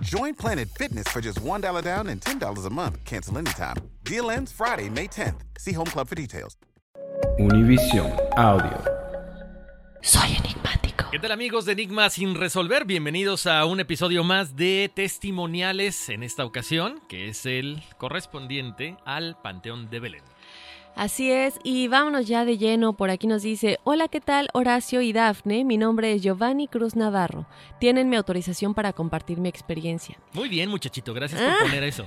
Join Planet Fitness for just $1 down and $10 a month. Cancel anytime. Deal ends Friday, May 10th. See Home Club for details. Univision Audio. Soy enigmático. ¿Qué tal, amigos de Enigma Sin Resolver? Bienvenidos a un episodio más de Testimoniales en esta ocasión, que es el correspondiente al Panteón de Belén. Así es, y vámonos ya de lleno. Por aquí nos dice: hola, ¿qué tal, Horacio y Dafne? Mi nombre es Giovanni Cruz Navarro. Tienen mi autorización para compartir mi experiencia. Muy bien, muchachito, gracias por poner eso.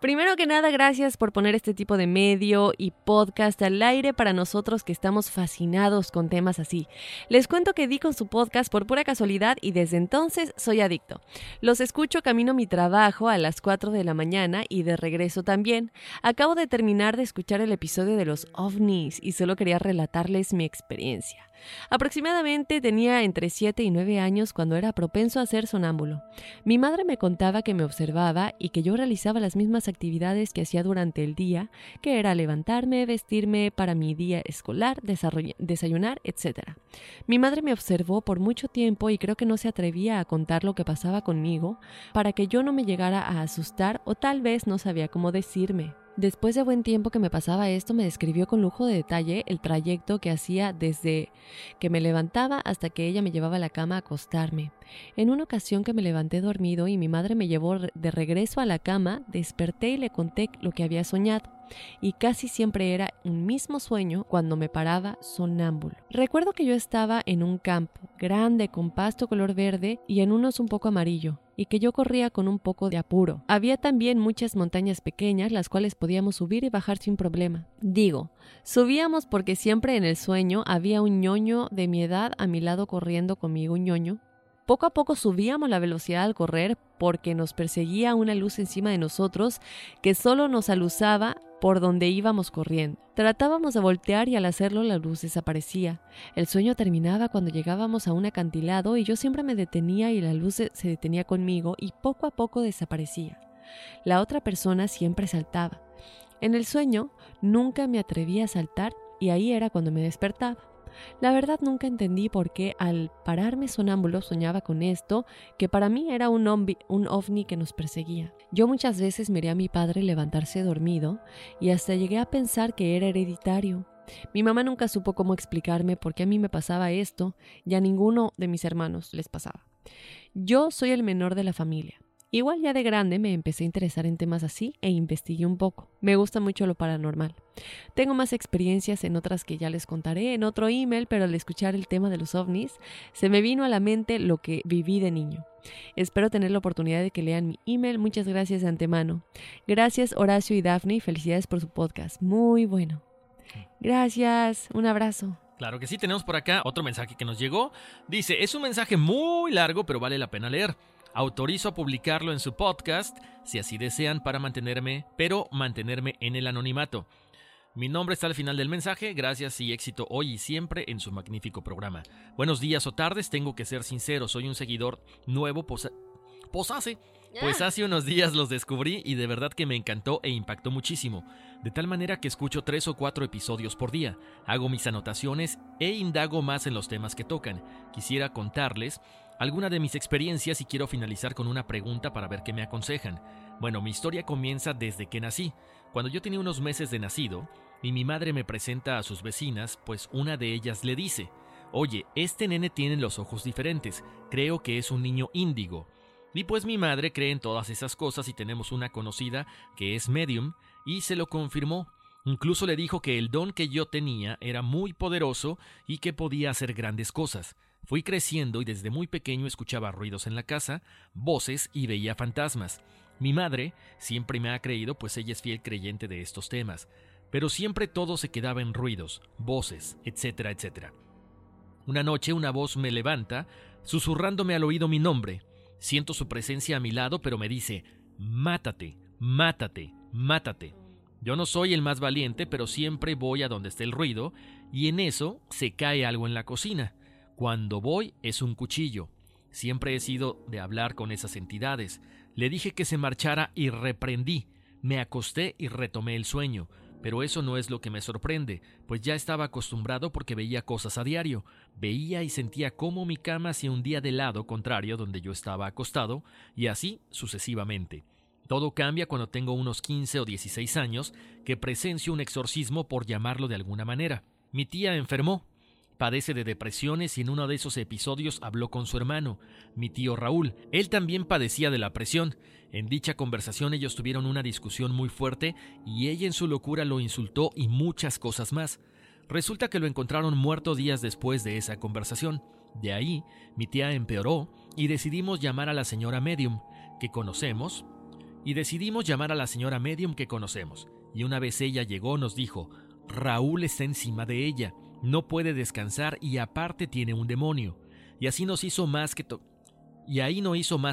Primero que nada, gracias por poner este tipo de medio y podcast al aire para nosotros que estamos fascinados con temas así. Les cuento que di con su podcast por pura casualidad y desde entonces soy adicto. Los escucho camino a mi trabajo a las 4 de la mañana y de regreso también. Acabo de terminar de escuchar el episodio de los ovnis y solo quería relatarles mi experiencia. Aproximadamente tenía entre 7 y 9 años cuando era propenso a ser sonámbulo. Mi madre me contaba que me observaba y que yo realizaba las mismas actividades que hacía durante el día, que era levantarme, vestirme para mi día escolar, desayunar, etc. Mi madre me observó por mucho tiempo y creo que no se atrevía a contar lo que pasaba conmigo para que yo no me llegara a asustar, o tal vez no sabía cómo decirme. Después de buen tiempo que me pasaba esto, me describió con lujo de detalle el trayecto que hacía desde que me levantaba hasta que ella me llevaba a la cama a acostarme. En una ocasión que me levanté dormido y mi madre me llevó de regreso a la cama, desperté y le conté lo que había soñado. Y casi siempre era un mismo sueño cuando me paraba sonámbulo. Recuerdo que yo estaba en un campo grande con pasto color verde y en unos un poco amarillo, y que yo corría con un poco de apuro. Había también muchas montañas pequeñas, las cuales podíamos subir y bajar sin problema. Digo, subíamos porque siempre en el sueño había un ñoño de mi edad a mi lado corriendo conmigo, un ñoño. Poco a poco subíamos la velocidad al correr porque nos perseguía una luz encima de nosotros que solo nos aluzaba por donde íbamos corriendo. Tratábamos de voltear y al hacerlo la luz desaparecía. El sueño terminaba cuando llegábamos a un acantilado y yo siempre me detenía y la luz se detenía conmigo y poco a poco desaparecía. La otra persona siempre saltaba. En el sueño nunca me atrevía a saltar y ahí era cuando me despertaba. La verdad nunca entendí por qué al pararme sonámbulo soñaba con esto, que para mí era un ovni que nos perseguía. Yo muchas veces miré a mi padre levantarse dormido y hasta llegué a pensar que era hereditario. Mi mamá nunca supo cómo explicarme por qué a mí me pasaba esto y a ninguno de mis hermanos les pasaba. Yo soy el menor de la familia. Igual ya de grande me empecé a interesar en temas así e investigué un poco. Me gusta mucho lo paranormal. Tengo más experiencias en otras que ya les contaré en otro email, pero al escuchar el tema de los ovnis, se me vino a la mente lo que viví de niño. Espero tener la oportunidad de que lean mi email. Muchas gracias de antemano. Gracias, Horacio y Dafne, y felicidades por su podcast. Muy bueno. Gracias. Un abrazo. Claro que sí, tenemos por acá otro mensaje que nos llegó. Dice, es un mensaje muy largo, pero vale la pena leer. Autorizo a publicarlo en su podcast, si así desean, para mantenerme en el anonimato. Mi nombre está al final del mensaje, gracias y éxito hoy y siempre en su magnífico programa. Buenos días o tardes, tengo que ser sincero, soy un seguidor nuevo, pues hace unos días los descubrí y de verdad que me encantó e impactó muchísimo, de tal manera que escucho 3 o 4 episodios por día, hago mis anotaciones e indago más en los temas que tocan. Quisiera contarles alguna de mis experiencias y quiero finalizar con una pregunta para ver qué me aconsejan. Bueno, mi historia comienza desde que nací. Cuando yo tenía unos meses de nacido, y mi madre me presenta a sus vecinas, pues una de ellas le dice: «Oye, este nene tiene los ojos diferentes, creo que es un niño índigo». Y pues mi madre cree en todas esas cosas y tenemos una conocida que es medium, y se lo confirmó. Incluso le dijo que el don que yo tenía era muy poderoso y que podía hacer grandes cosas. Fui creciendo y desde muy pequeño escuchaba ruidos en la casa, voces y veía fantasmas. Mi madre siempre me ha creído, pues ella es fiel creyente de estos temas, pero siempre todo se quedaba en ruidos, voces, etcétera, etcétera. Una noche una voz me levanta, susurrándome al oído mi nombre. Siento su presencia a mi lado, pero me dice: «Mátate, mátate, mátate». Yo no soy el más valiente, pero siempre voy a donde esté el ruido, y en eso se cae algo en la cocina. Cuando voy es un cuchillo. Siempre he sido de hablar con esas entidades. Le dije que se marchara y reprendí. Me acosté y retomé el sueño. Pero eso no es lo que me sorprende, pues ya estaba acostumbrado porque veía cosas a diario. Veía y sentía cómo mi cama se hundía del lado contrario donde yo estaba acostado, y así sucesivamente. Todo cambia cuando tengo unos 15 o 16 años, que presencio un exorcismo, por llamarlo de alguna manera. Mi tía enfermó. Padece de depresiones y en uno de esos episodios habló con su hermano, mi tío Raúl. Él también padecía de la presión. En dicha conversación ellos tuvieron una discusión muy fuerte y ella en su locura lo insultó y muchas cosas más. Resulta que lo encontraron muerto días después de esa conversación. De ahí, mi tía empeoró y decidimos llamar a la señora medium que conocemos. Y una vez ella llegó nos dijo: «Raúl está encima de ella. No puede descansar y aparte tiene un demonio». Y así no hizo más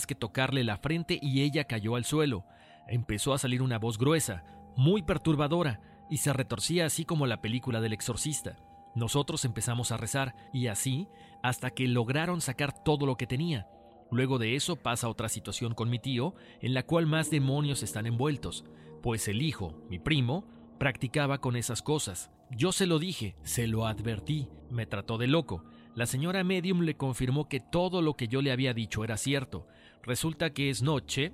que tocarle la frente y ella cayó al suelo. Empezó a salir una voz gruesa, muy perturbadora, y se retorcía así como la película del exorcista. Nosotros empezamos a rezar y así hasta que lograron sacar todo lo que tenía. Luego de eso pasa otra situación con mi tío, en la cual más demonios están envueltos, pues el hijo, mi primo, practicaba con esas cosas. Yo se lo dije, se lo advertí, me trató de loco. La señora medium le confirmó que todo lo que yo le había dicho era cierto. Resulta que es noche.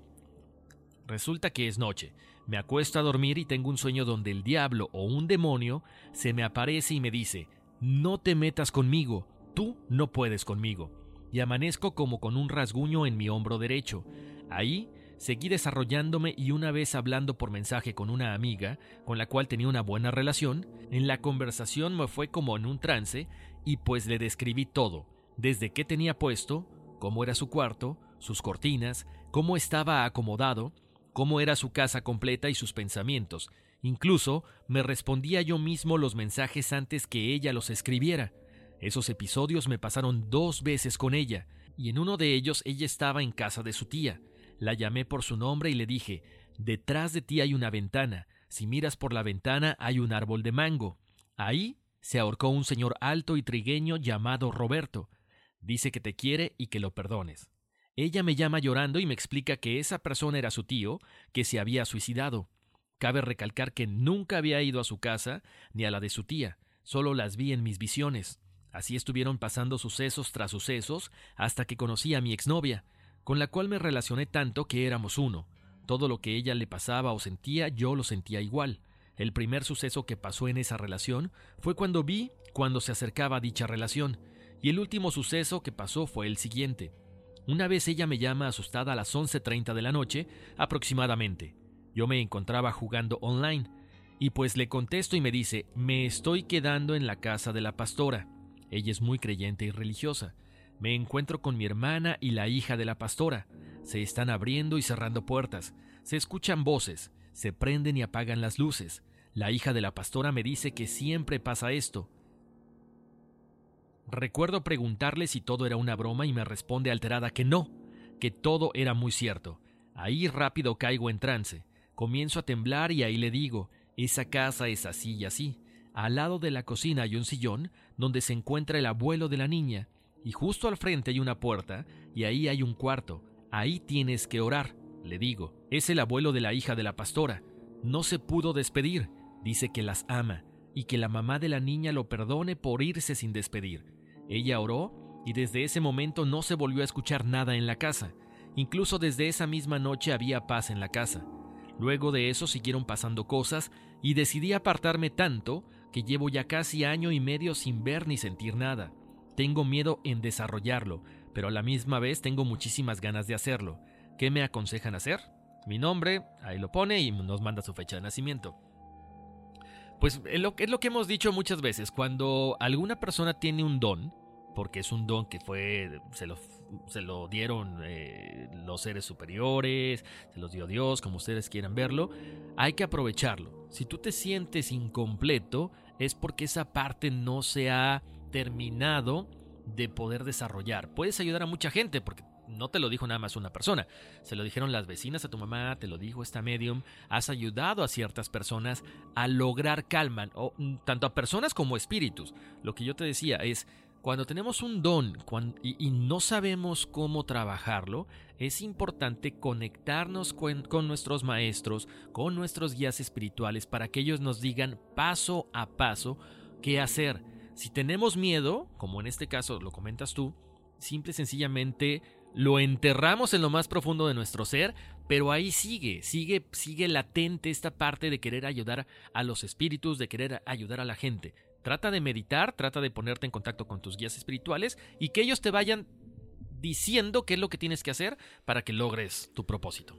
Me acuesto a dormir y tengo un sueño donde el diablo o un demonio se me aparece y me dice: «No te metas conmigo, tú no puedes conmigo». Y amanezco como con un rasguño en mi hombro derecho. Ahí seguí desarrollándome y una vez hablando por mensaje con una amiga, con la cual tenía una buena relación, en la conversación me fue como en un trance y pues le describí todo, desde qué tenía puesto, cómo era su cuarto, sus cortinas, cómo estaba acomodado, cómo era su casa completa y sus pensamientos. Incluso me respondía yo mismo los mensajes antes que ella los escribiera. Esos episodios me pasaron 2 veces con ella y en uno de ellos ella estaba en casa de su tía. La llamé por su nombre y le dije: «Detrás de ti hay una ventana. Si miras por la ventana hay un árbol de mango. Ahí se ahorcó un señor alto y trigueño llamado Roberto. Dice que te quiere y que lo perdones». Ella me llama llorando y me explica que esa persona era su tío, que se había suicidado. Cabe recalcar que nunca había ido a su casa ni a la de su tía, solo las vi en mis visiones. Así estuvieron pasando sucesos tras sucesos hasta que conocí a mi exnovia, con la cual me relacioné tanto que éramos uno. Todo lo que ella le pasaba o sentía, yo lo sentía igual. El primer suceso que pasó en esa relación fue cuando vi cuando se acercaba a dicha relación, y el último suceso que pasó fue el siguiente. Una vez ella me llama asustada a las 11:30 de la noche aproximadamente. Yo me encontraba jugando online, y pues le contesto y me dice: «Me estoy quedando en la casa de la pastora». Ella es muy creyente y religiosa. Me encuentro con mi hermana y la hija de la pastora. Se están abriendo y cerrando puertas. Se escuchan voces. Se prenden y apagan las luces. La hija de la pastora me dice que siempre pasa esto. Recuerdo preguntarle si todo era una broma y me responde alterada que no, que todo era muy cierto. Ahí rápido caigo en trance. Comienzo a temblar y ahí le digo: Esa casa es así y así. Al lado de la cocina hay un sillón donde se encuentra el abuelo de la niña, y justo al frente hay una puerta y ahí hay un cuarto. Ahí tienes que orar, le digo. Es el abuelo de la hija de la pastora. No se pudo despedir. Dice que las ama y que la mamá de la niña lo perdone por irse sin despedir. Ella oró y desde ese momento no se volvió a escuchar nada en la casa. Incluso desde esa misma noche había paz en la casa. Luego de eso siguieron pasando cosas y decidí apartarme tanto que llevo ya casi 1.5 años sin ver ni sentir nada. Tengo miedo en desarrollarlo, pero a la misma vez tengo muchísimas ganas de hacerlo. ¿Qué me aconsejan hacer? Mi nombre, ahí lo pone y nos manda su fecha de nacimiento. Pues es lo que hemos dicho muchas veces, cuando alguna persona tiene un don, porque es un don que se lo dieron los seres superiores, se los dio Dios, como ustedes quieran verlo, hay que aprovecharlo. Si tú te sientes incompleto, es porque esa parte no se ha terminado de poder desarrollar. Puedes ayudar a mucha gente, porque no te lo dijo nada más una persona, se lo dijeron las vecinas a tu mamá, te lo dijo esta medium, has ayudado a ciertas personas a lograr calma, o, tanto a personas como espíritus. Lo que yo te decía es, cuando tenemos un don y no sabemos cómo trabajarlo, es importante conectarnos con nuestros maestros, con nuestros guías espirituales, para que ellos nos digan paso a paso qué hacer. Si tenemos miedo, como en este caso lo comentas tú, simple y sencillamente lo enterramos en lo más profundo de nuestro ser, pero ahí sigue latente esta parte de querer ayudar a los espíritus, de querer ayudar a la gente. Trata de meditar, trata de ponerte en contacto con tus guías espirituales y que ellos te vayan diciendo qué es lo que tienes que hacer para que logres tu propósito.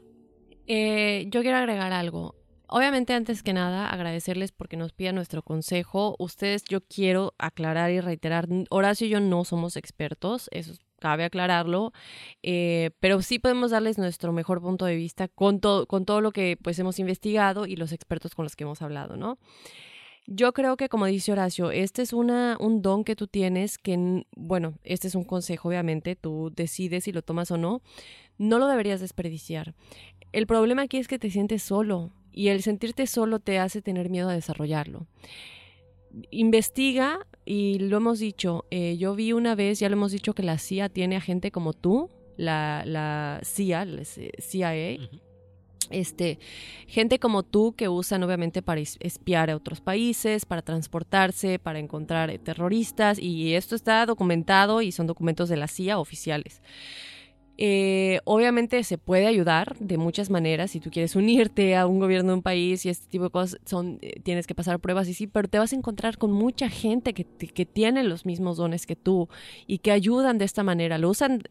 Yo quiero agregar algo. Obviamente, antes que nada, agradecerles porque nos pidan nuestro consejo. Ustedes, yo quiero aclarar y reiterar, Horacio y yo no somos expertos, eso cabe aclararlo, pero sí podemos darles nuestro mejor punto de vista con todo lo que pues, hemos investigado y los expertos con los que hemos hablado, ¿no? Yo creo que, como dice Horacio, este es un don que tú tienes que, bueno, este es un consejo, obviamente, tú decides si lo tomas o no, no lo deberías desperdiciar. El problema aquí es que te sientes solo, y el sentirte solo te hace tener miedo a desarrollarlo. Investiga, y lo hemos dicho, yo vi una vez, ya lo hemos dicho, que la CIA tiene a gente como tú, la CIA, uh-huh. Gente como tú que usan obviamente para espiar a otros países, para transportarse, para encontrar terroristas, y esto está documentado y son documentos de la CIA oficiales. Obviamente se puede ayudar de muchas maneras. Si tú quieres unirte a un gobierno de un país y este tipo de cosas tienes que pasar pruebas y sí, pero te vas a encontrar con mucha gente que tiene los mismos dones que tú y que ayudan de esta manera, lo usan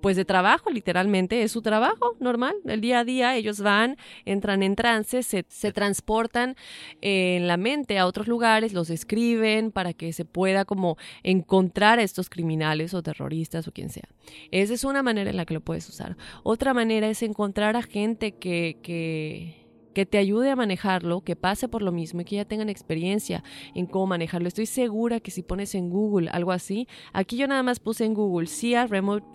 pues de trabajo, literalmente es su trabajo normal, el día a día ellos van, entran en trance, se transportan en la mente a otros lugares, los escriben para que se pueda como encontrar a estos criminales o terroristas o quien sea. Esa es una manera en la que lo puedes usar. Otra manera es encontrar a gente que te ayude a manejarlo, que pase por lo mismo y que ya tengan experiencia en cómo manejarlo. Estoy segura que si pones en Google algo así, aquí yo nada más puse en Google CIA Remote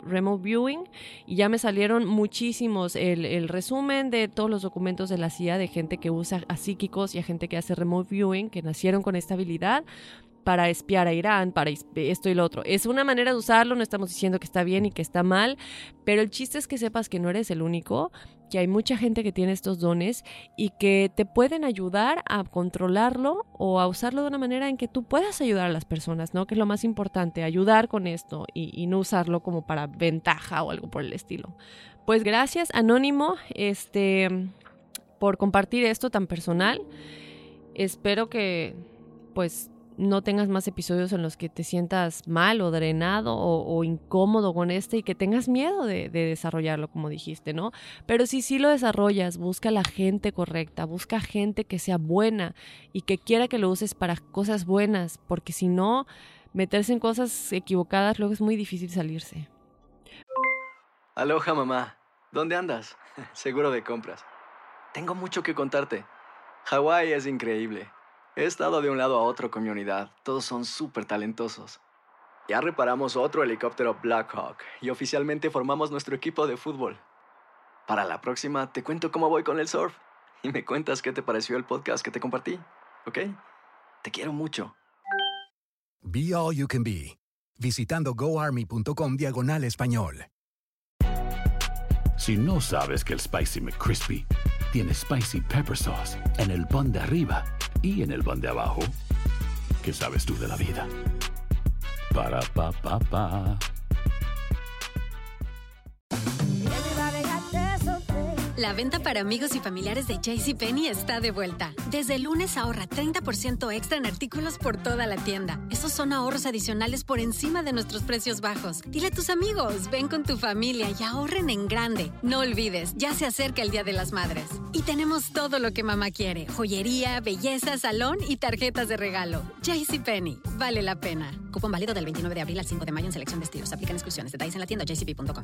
Viewing y ya me salieron muchísimos, el resumen de todos los documentos de la CIA de gente que usa a psíquicos y a gente que hace Remote Viewing, que nacieron con esta habilidad para espiar a Irán, para esto y lo otro. Es una manera de usarlo, no estamos diciendo que está bien y que está mal, pero el chiste es que sepas que no eres el único, que hay mucha gente que tiene estos dones y que te pueden ayudar a controlarlo o a usarlo de una manera en que tú puedas ayudar a las personas, ¿no? Que es lo más importante, ayudar con esto y no usarlo como para ventaja o algo por el estilo. Pues gracias, Anónimo, por compartir esto tan personal. Espero que, pues, no tengas más episodios en los que te sientas mal o drenado o incómodo con y que tengas miedo de desarrollarlo, como dijiste, ¿no? Pero si sí lo desarrollas, busca la gente correcta, busca gente que sea buena y que quiera que lo uses para cosas buenas, porque si no, meterse en cosas equivocadas luego es muy difícil salirse. Aloha, mamá. ¿Dónde andas? Seguro de compras. Tengo mucho que contarte. Hawái es increíble. He estado de un lado a otro con mi unidad. Todos son súper talentosos. Ya reparamos otro helicóptero Blackhawk y oficialmente formamos nuestro equipo de fútbol. Para la próxima te cuento cómo voy con el surf y me cuentas qué te pareció el podcast que te compartí, ¿ok? Te quiero mucho. Be All You Can Be, visitando goarmy.com/español. Si no sabes que el Spicy McCrispy tiene Spicy Pepper Sauce en el pan de arriba y en el pan de abajo, ¿qué sabes tú de la vida? Para, pa, pa, pa. La venta para amigos y familiares de JCPenney está de vuelta. Desde el lunes ahorra 30% extra en artículos por toda la tienda. Esos son ahorros adicionales por encima de nuestros precios bajos. Dile a tus amigos, ven con tu familia y ahorren en grande. No olvides, ya se acerca el Día de las Madres. Y tenemos todo lo que mamá quiere. Joyería, belleza, salón y tarjetas de regalo. JCPenney, vale la pena. Cupón válido del 29 de abril al 5 de mayo en selección de estilos. Aplican exclusiones. Detalles en la tienda jcp.com.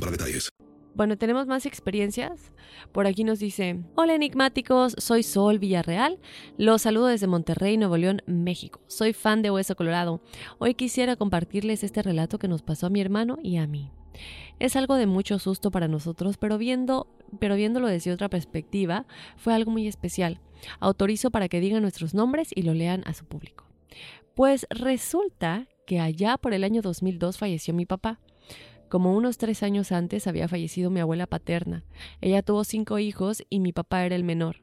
para detalles. Bueno, tenemos más experiencias. Por aquí nos dice: hola enigmáticos, soy Sol Villarreal. Los saludo desde Monterrey, Nuevo León, México. Soy fan de Hueso Colorado. Hoy quisiera compartirles este relato que nos pasó a mi hermano y a mí. Es algo de mucho susto para nosotros, pero viéndolo desde otra perspectiva, fue algo muy especial. Autorizo para que digan nuestros nombres y lo lean a su público. Pues resulta que allá por el año 2002 falleció mi papá. Como unos 3 años antes había fallecido mi abuela paterna. Ella tuvo 5 hijos y mi papá era el menor,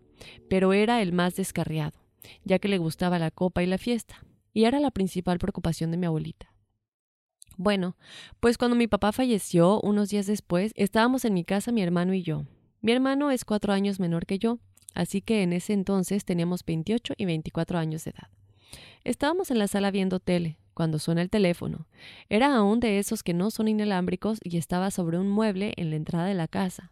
pero era el más descarriado, ya que le gustaba la copa y la fiesta, y era la principal preocupación de mi abuelita. Bueno, pues cuando mi papá falleció, unos días después, estábamos en mi casa mi hermano y yo. Mi hermano es 4 años menor que yo, así que en ese entonces teníamos 28 y 24 años de edad. Estábamos en la sala viendo tele cuando suena el teléfono. Era aún de esos que no son inalámbricos y estaba sobre un mueble en la entrada de la casa,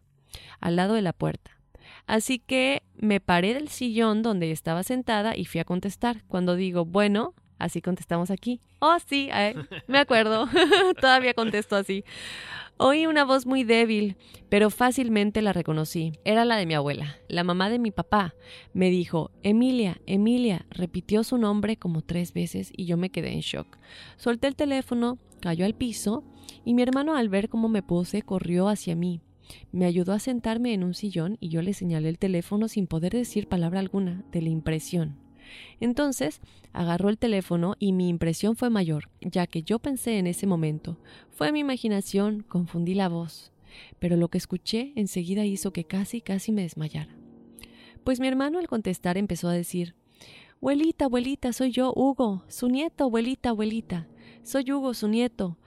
al lado de la puerta. Así que me paré del sillón donde estaba sentada y fui a contestar. Cuando digo, bueno, así contestamos aquí. Oh, sí, me acuerdo. Todavía contesto así. Oí una voz muy débil, pero fácilmente la reconocí. Era la de mi abuela, la mamá de mi papá. Me dijo, Emilia, Emilia. Repitió su nombre como 3 veces y yo me quedé en shock. Solté el teléfono, cayó al piso y mi hermano, al ver cómo me puse, corrió hacia mí. Me ayudó a sentarme en un sillón y yo le señalé el teléfono sin poder decir palabra alguna de la impresión. Entonces agarró el teléfono y mi impresión fue mayor, ya que yo pensé en ese momento. Fue mi imaginación, confundí la voz, pero lo que escuché enseguida hizo que casi me desmayara. Pues mi hermano, al contestar, empezó a decir: abuelita, abuelita, soy yo, Hugo, su nieto, abuelita, abuelita, soy Hugo, su nieto.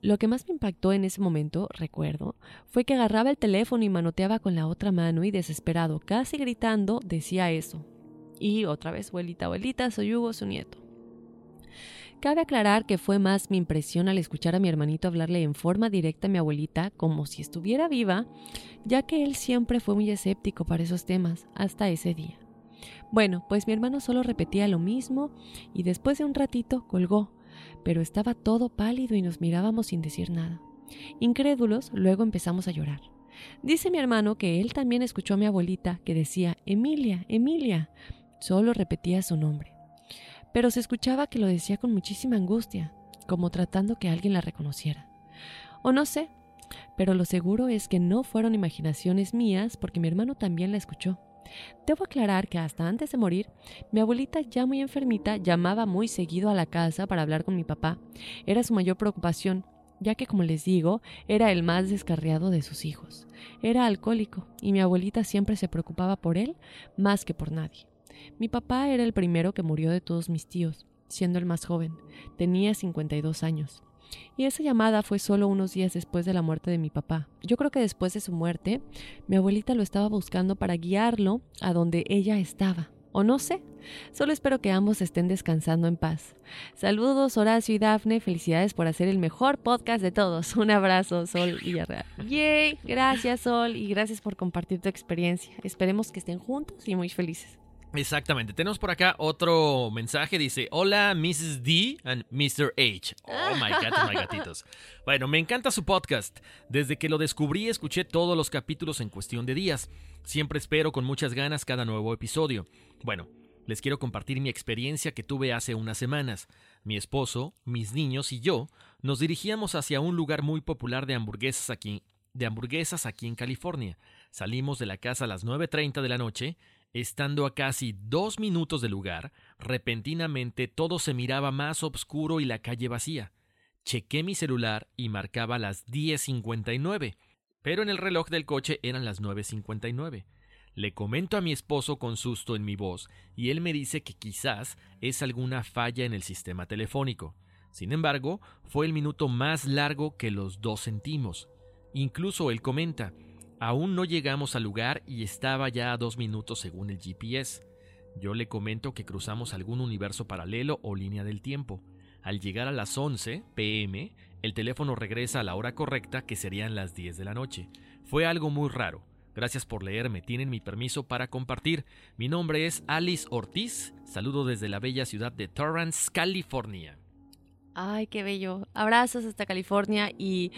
Lo que más me impactó en ese momento, recuerdo, fue que agarraba el teléfono y manoteaba con la otra mano y desesperado, casi gritando, decía eso. Y otra vez, abuelita, abuelita, soy Hugo, su nieto. Cabe aclarar que fue más mi impresión al escuchar a mi hermanito hablarle en forma directa a mi abuelita, como si estuviera viva, ya que él siempre fue muy escéptico para esos temas, hasta ese día. Bueno, pues mi hermano solo repetía lo mismo y después de un ratito colgó, pero estaba todo pálido y nos mirábamos sin decir nada. Incrédulos, luego empezamos a llorar. Dice mi hermano que él también escuchó a mi abuelita que decía, Emilia, Emilia. Solo repetía su nombre, pero se escuchaba que lo decía con muchísima angustia, como tratando que alguien la reconociera. O no sé, pero lo seguro es que no fueron imaginaciones mías porque mi hermano también la escuchó. Debo aclarar que hasta antes de morir, mi abuelita, ya muy enfermita, llamaba muy seguido a la casa para hablar con mi papá. Era su mayor preocupación, ya que, como les digo, era el más descarriado de sus hijos. Era alcohólico y mi abuelita siempre se preocupaba por él más que por nadie. Mi papá era el primero que murió de todos mis tíos, siendo el más joven. Tenía 52 años. Y esa llamada fue solo unos días después de la muerte de mi papá. Yo creo que después de su muerte, mi abuelita lo estaba buscando para guiarlo a donde ella estaba. O no sé, solo espero que ambos estén descansando en paz. Saludos Horacio y Dafne, felicidades por hacer el mejor podcast de todos. Un abrazo, Sol Villarreal. Yay, gracias Sol y gracias por compartir tu experiencia. Esperemos que estén juntos y muy felices. Exactamente, tenemos por acá otro mensaje, dice, hola Mrs. D and Mr. H. Oh my God, my gatitos. Bueno, me encanta su podcast. Desde que lo descubrí, escuché todos los capítulos en cuestión de días. Siempre espero con muchas ganas cada nuevo episodio. Bueno, les quiero compartir mi experiencia que tuve hace unas semanas. Mi esposo, mis niños y yo nos dirigíamos hacia un lugar muy popular de hamburguesas aquí en California. Salimos de la casa a las 9:30 de la noche. Estando a casi 2 minutos del lugar, repentinamente todo se miraba más oscuro y la calle vacía. Chequé mi celular y marcaba las 10:59, pero en el reloj del coche eran las 9:59. Le comento a mi esposo con susto en mi voz y él me dice que quizás es alguna falla en el sistema telefónico. Sin embargo, fue el minuto más largo que los dos sentimos. Incluso él comenta, aún no llegamos al lugar y estaba ya a 2 minutos según el GPS. Yo le comento que cruzamos algún universo paralelo o línea del tiempo. Al llegar a las 11 p.m, el teléfono regresa a la hora correcta, que serían las 10 de la noche. Fue algo muy raro. Gracias por leerme, tienen mi permiso para compartir. Mi nombre es Alice Ortiz, saludo desde la bella ciudad de Torrance, California. Ay, qué bello. Abrazos hasta California y...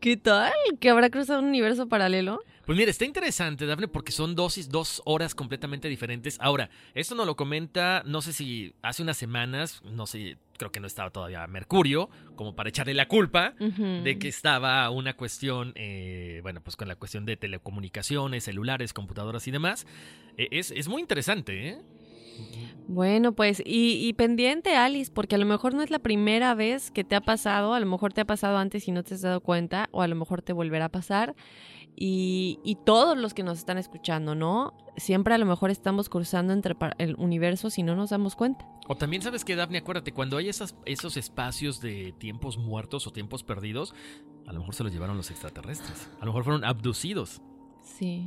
¿qué tal? ¿Que habrá cruzado un universo paralelo? Pues mira, está interesante, Dafne, porque son dos horas completamente diferentes. Ahora, esto nos lo comenta, no sé si hace unas semanas, no sé, creo que no estaba todavía Mercurio, como para echarle la culpa de que estaba una cuestión, bueno, pues con la cuestión de telecomunicaciones, celulares, computadoras y demás. Es muy interesante, ¿eh? Bueno, pues, y pendiente, Alice, porque a lo mejor no es la primera vez que te ha pasado, a lo mejor te ha pasado antes y no te has dado cuenta, o a lo mejor te volverá a pasar, y todos los que nos están escuchando, ¿no? Siempre a lo mejor estamos cruzando entre el universo si no nos damos cuenta. O también, ¿sabes qué, Dafne? Acuérdate, cuando hay esos espacios de tiempos muertos o tiempos perdidos, a lo mejor se los llevaron los extraterrestres, a lo mejor fueron abducidos. Sí.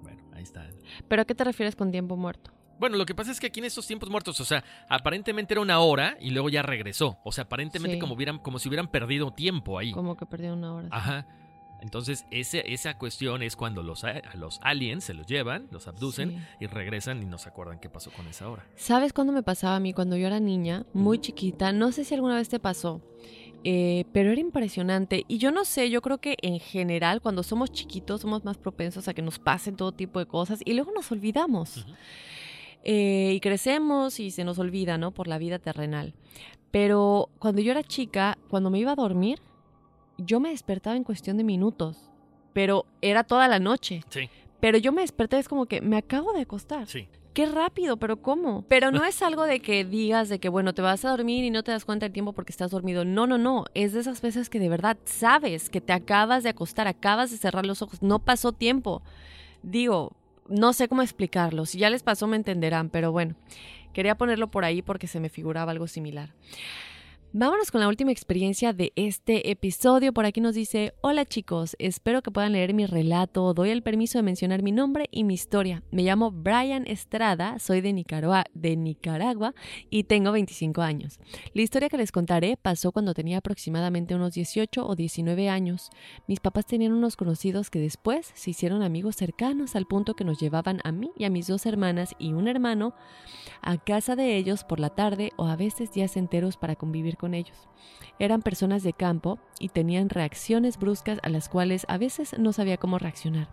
Bueno, ahí está. ¿Pero a qué te refieres con tiempo muerto? Bueno, lo que pasa es que aquí en estos tiempos muertos, o sea, aparentemente era 1 hora y luego ya regresó. O sea, aparentemente sí, como si hubieran perdido tiempo ahí. Como que perdieron 1 hora. Ajá. Entonces, esa cuestión es cuando los aliens se los llevan, los abducen, sí, y regresan y no se acuerdan qué pasó con esa hora. ¿Sabes cuándo me pasaba a mí? Cuando yo era niña, muy chiquita, no sé si alguna vez te pasó, pero era impresionante. Y yo no sé, yo creo que en general cuando somos chiquitos somos más propensos a que nos pasen todo tipo de cosas y luego nos olvidamos. Uh-huh. Y crecemos y se nos olvida, ¿no? Por la vida terrenal. Pero cuando yo era chica, cuando me iba a dormir, yo me despertaba en cuestión de minutos. Pero era toda la noche. Sí. Pero yo me desperté, es como que me acabo de acostar. Sí. Qué rápido, pero ¿cómo? Pero no es algo de que digas de que, bueno, te vas a dormir y no te das cuenta del tiempo porque estás dormido. No, no, no. Es de esas veces que de verdad sabes que te acabas de acostar, acabas de cerrar los ojos. No pasó tiempo. Digo... no sé cómo explicarlo, si ya les pasó me entenderán, pero bueno, quería ponerlo por ahí porque se me figuraba algo similar. Vámonos con la última experiencia de este episodio. Por aquí nos dice, hola chicos, espero que puedan leer mi relato. Doy el permiso de mencionar mi nombre y mi historia. Me llamo Bryan Estrada, soy de Nicaragua y tengo 25 años. La historia que les contaré pasó cuando tenía aproximadamente unos 18 o 19 años. Mis papás tenían unos conocidos que después se hicieron amigos cercanos al punto que nos llevaban a mí y a mis 2 hermanas y un hermano a casa de ellos por la tarde o a veces días enteros para convivir con ellos. Eran personas de campo y tenían reacciones bruscas a las cuales a veces no sabía cómo reaccionar.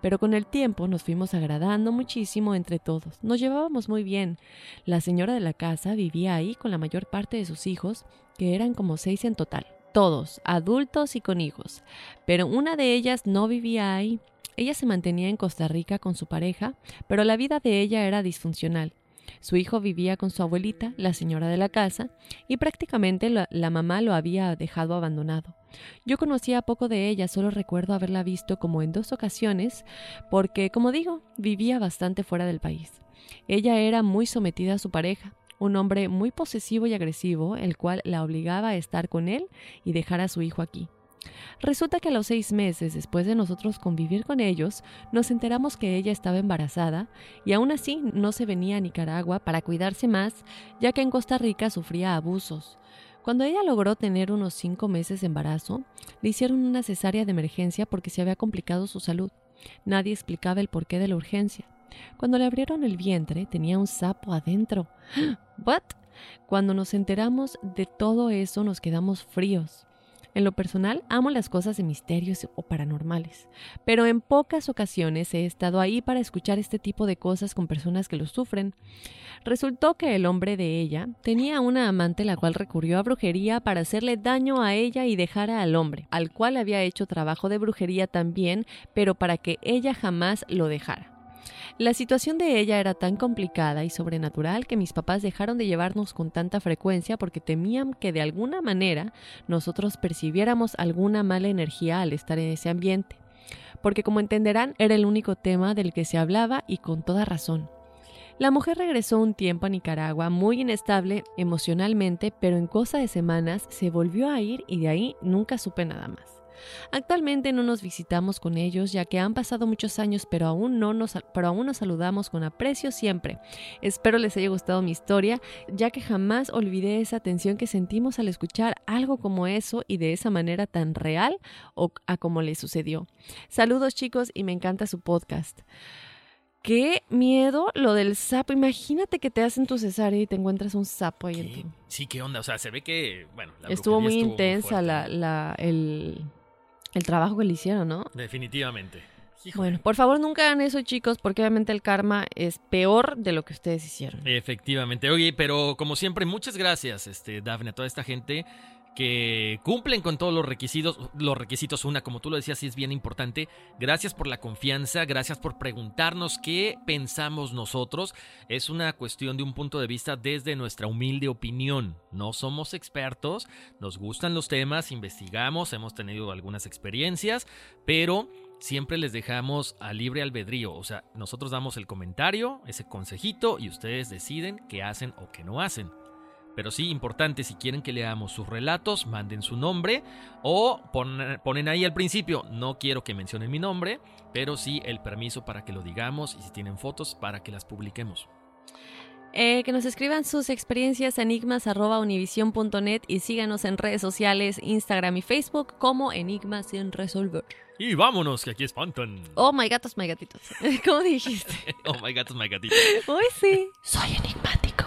Pero con el tiempo nos fuimos agradando muchísimo entre todos. Nos llevábamos muy bien. La señora de la casa vivía ahí con la mayor parte de sus hijos, que eran como 6 en total. Todos, adultos y con hijos. Pero una de ellas no vivía ahí. Ella se mantenía en Costa Rica con su pareja, pero la vida de ella era disfuncional. Su hijo vivía con su abuelita, la señora de la casa, y prácticamente la mamá lo había dejado abandonado. Yo conocía poco de ella, solo recuerdo haberla visto como en 2 ocasiones, porque, como digo, vivía bastante fuera del país. Ella era muy sometida a su pareja, un hombre muy posesivo y agresivo, el cual la obligaba a estar con él y dejar a su hijo aquí. Resulta que a los 6 meses después de nosotros convivir con ellos, nos enteramos que ella estaba embarazada y aún así no se venía a Nicaragua para cuidarse más, ya que en Costa Rica sufría abusos. Cuando ella logró tener unos 5 meses de embarazo, le hicieron una cesárea de emergencia porque se había complicado su salud. Nadie explicaba el porqué de la urgencia. Cuando le abrieron el vientre, tenía un sapo adentro. ¿What? Cuando nos enteramos de todo eso, nos quedamos fríos. En lo personal, amo las cosas de misterios o paranormales, pero en pocas ocasiones he estado ahí para escuchar este tipo de cosas con personas que lo sufren. Resultó que el hombre de ella tenía una amante la cual recurrió a brujería para hacerle daño a ella y dejara al hombre, al cual había hecho trabajo de brujería también, pero para que ella jamás lo dejara. La situación de ella era tan complicada y sobrenatural que mis papás dejaron de llevarnos con tanta frecuencia porque temían que de alguna manera nosotros percibiéramos alguna mala energía al estar en ese ambiente, porque como entenderán, era el único tema del que se hablaba y con toda razón. La mujer regresó un tiempo a Nicaragua muy inestable emocionalmente, pero en cosa de semanas se volvió a ir y de ahí nunca supe nada más. Actualmente no nos visitamos con ellos ya que han pasado muchos años, pero aún nos saludamos con aprecio siempre. Espero les haya gustado mi historia, ya que jamás olvidé esa tensión que sentimos al escuchar algo como eso y de esa manera tan real o a como le sucedió. Saludos chicos y me encanta su podcast. ¡Qué miedo lo del sapo! Imagínate que te hacen tu cesárea y te encuentras un sapo ahí en tu... Sí, ¿qué onda? O sea, se ve que... bueno, la estuvo muy intensa muy el trabajo que le hicieron, ¿no? Definitivamente. Híjole. Bueno, por favor nunca hagan eso, chicos, porque obviamente el karma es peor de lo que ustedes hicieron. Efectivamente. Oye, pero como siempre, muchas gracias, Dafne, a toda esta gente que cumplen con todos los requisitos, una, como tú lo decías, sí es bien importante. Gracias por la confianza, gracias por preguntarnos qué pensamos nosotros. Es una cuestión de un punto de vista desde nuestra humilde opinión. No somos expertos, nos gustan los temas, investigamos, hemos tenido algunas experiencias, pero siempre les dejamos a libre albedrío. O sea, nosotros damos el comentario, ese consejito, y ustedes deciden qué hacen o qué no hacen. Pero sí, importante, si quieren que leamos sus relatos, manden su nombre o ponen ahí al principio, no quiero que mencionen mi nombre, pero sí el permiso para que lo digamos y si tienen fotos para que las publiquemos. Que nos escriban sus experiencias a enigmas@univision.net y síganos en redes sociales, Instagram y Facebook como Enigma Sin Resolver. Y vámonos, que aquí espantan. Oh, my gatos, my gatitos. ¿Cómo dijiste? Oh, my gatos, my gatitos. Uy, sí. Soy enigmático.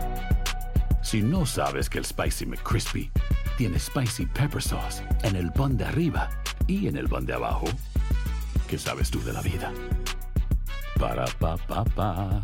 Si no sabes que el Spicy McCrispy tiene Spicy Pepper Sauce en el pan de arriba y en el pan de abajo, ¿qué sabes tú de la vida? Para, pa, pa, pa.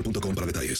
para detalles.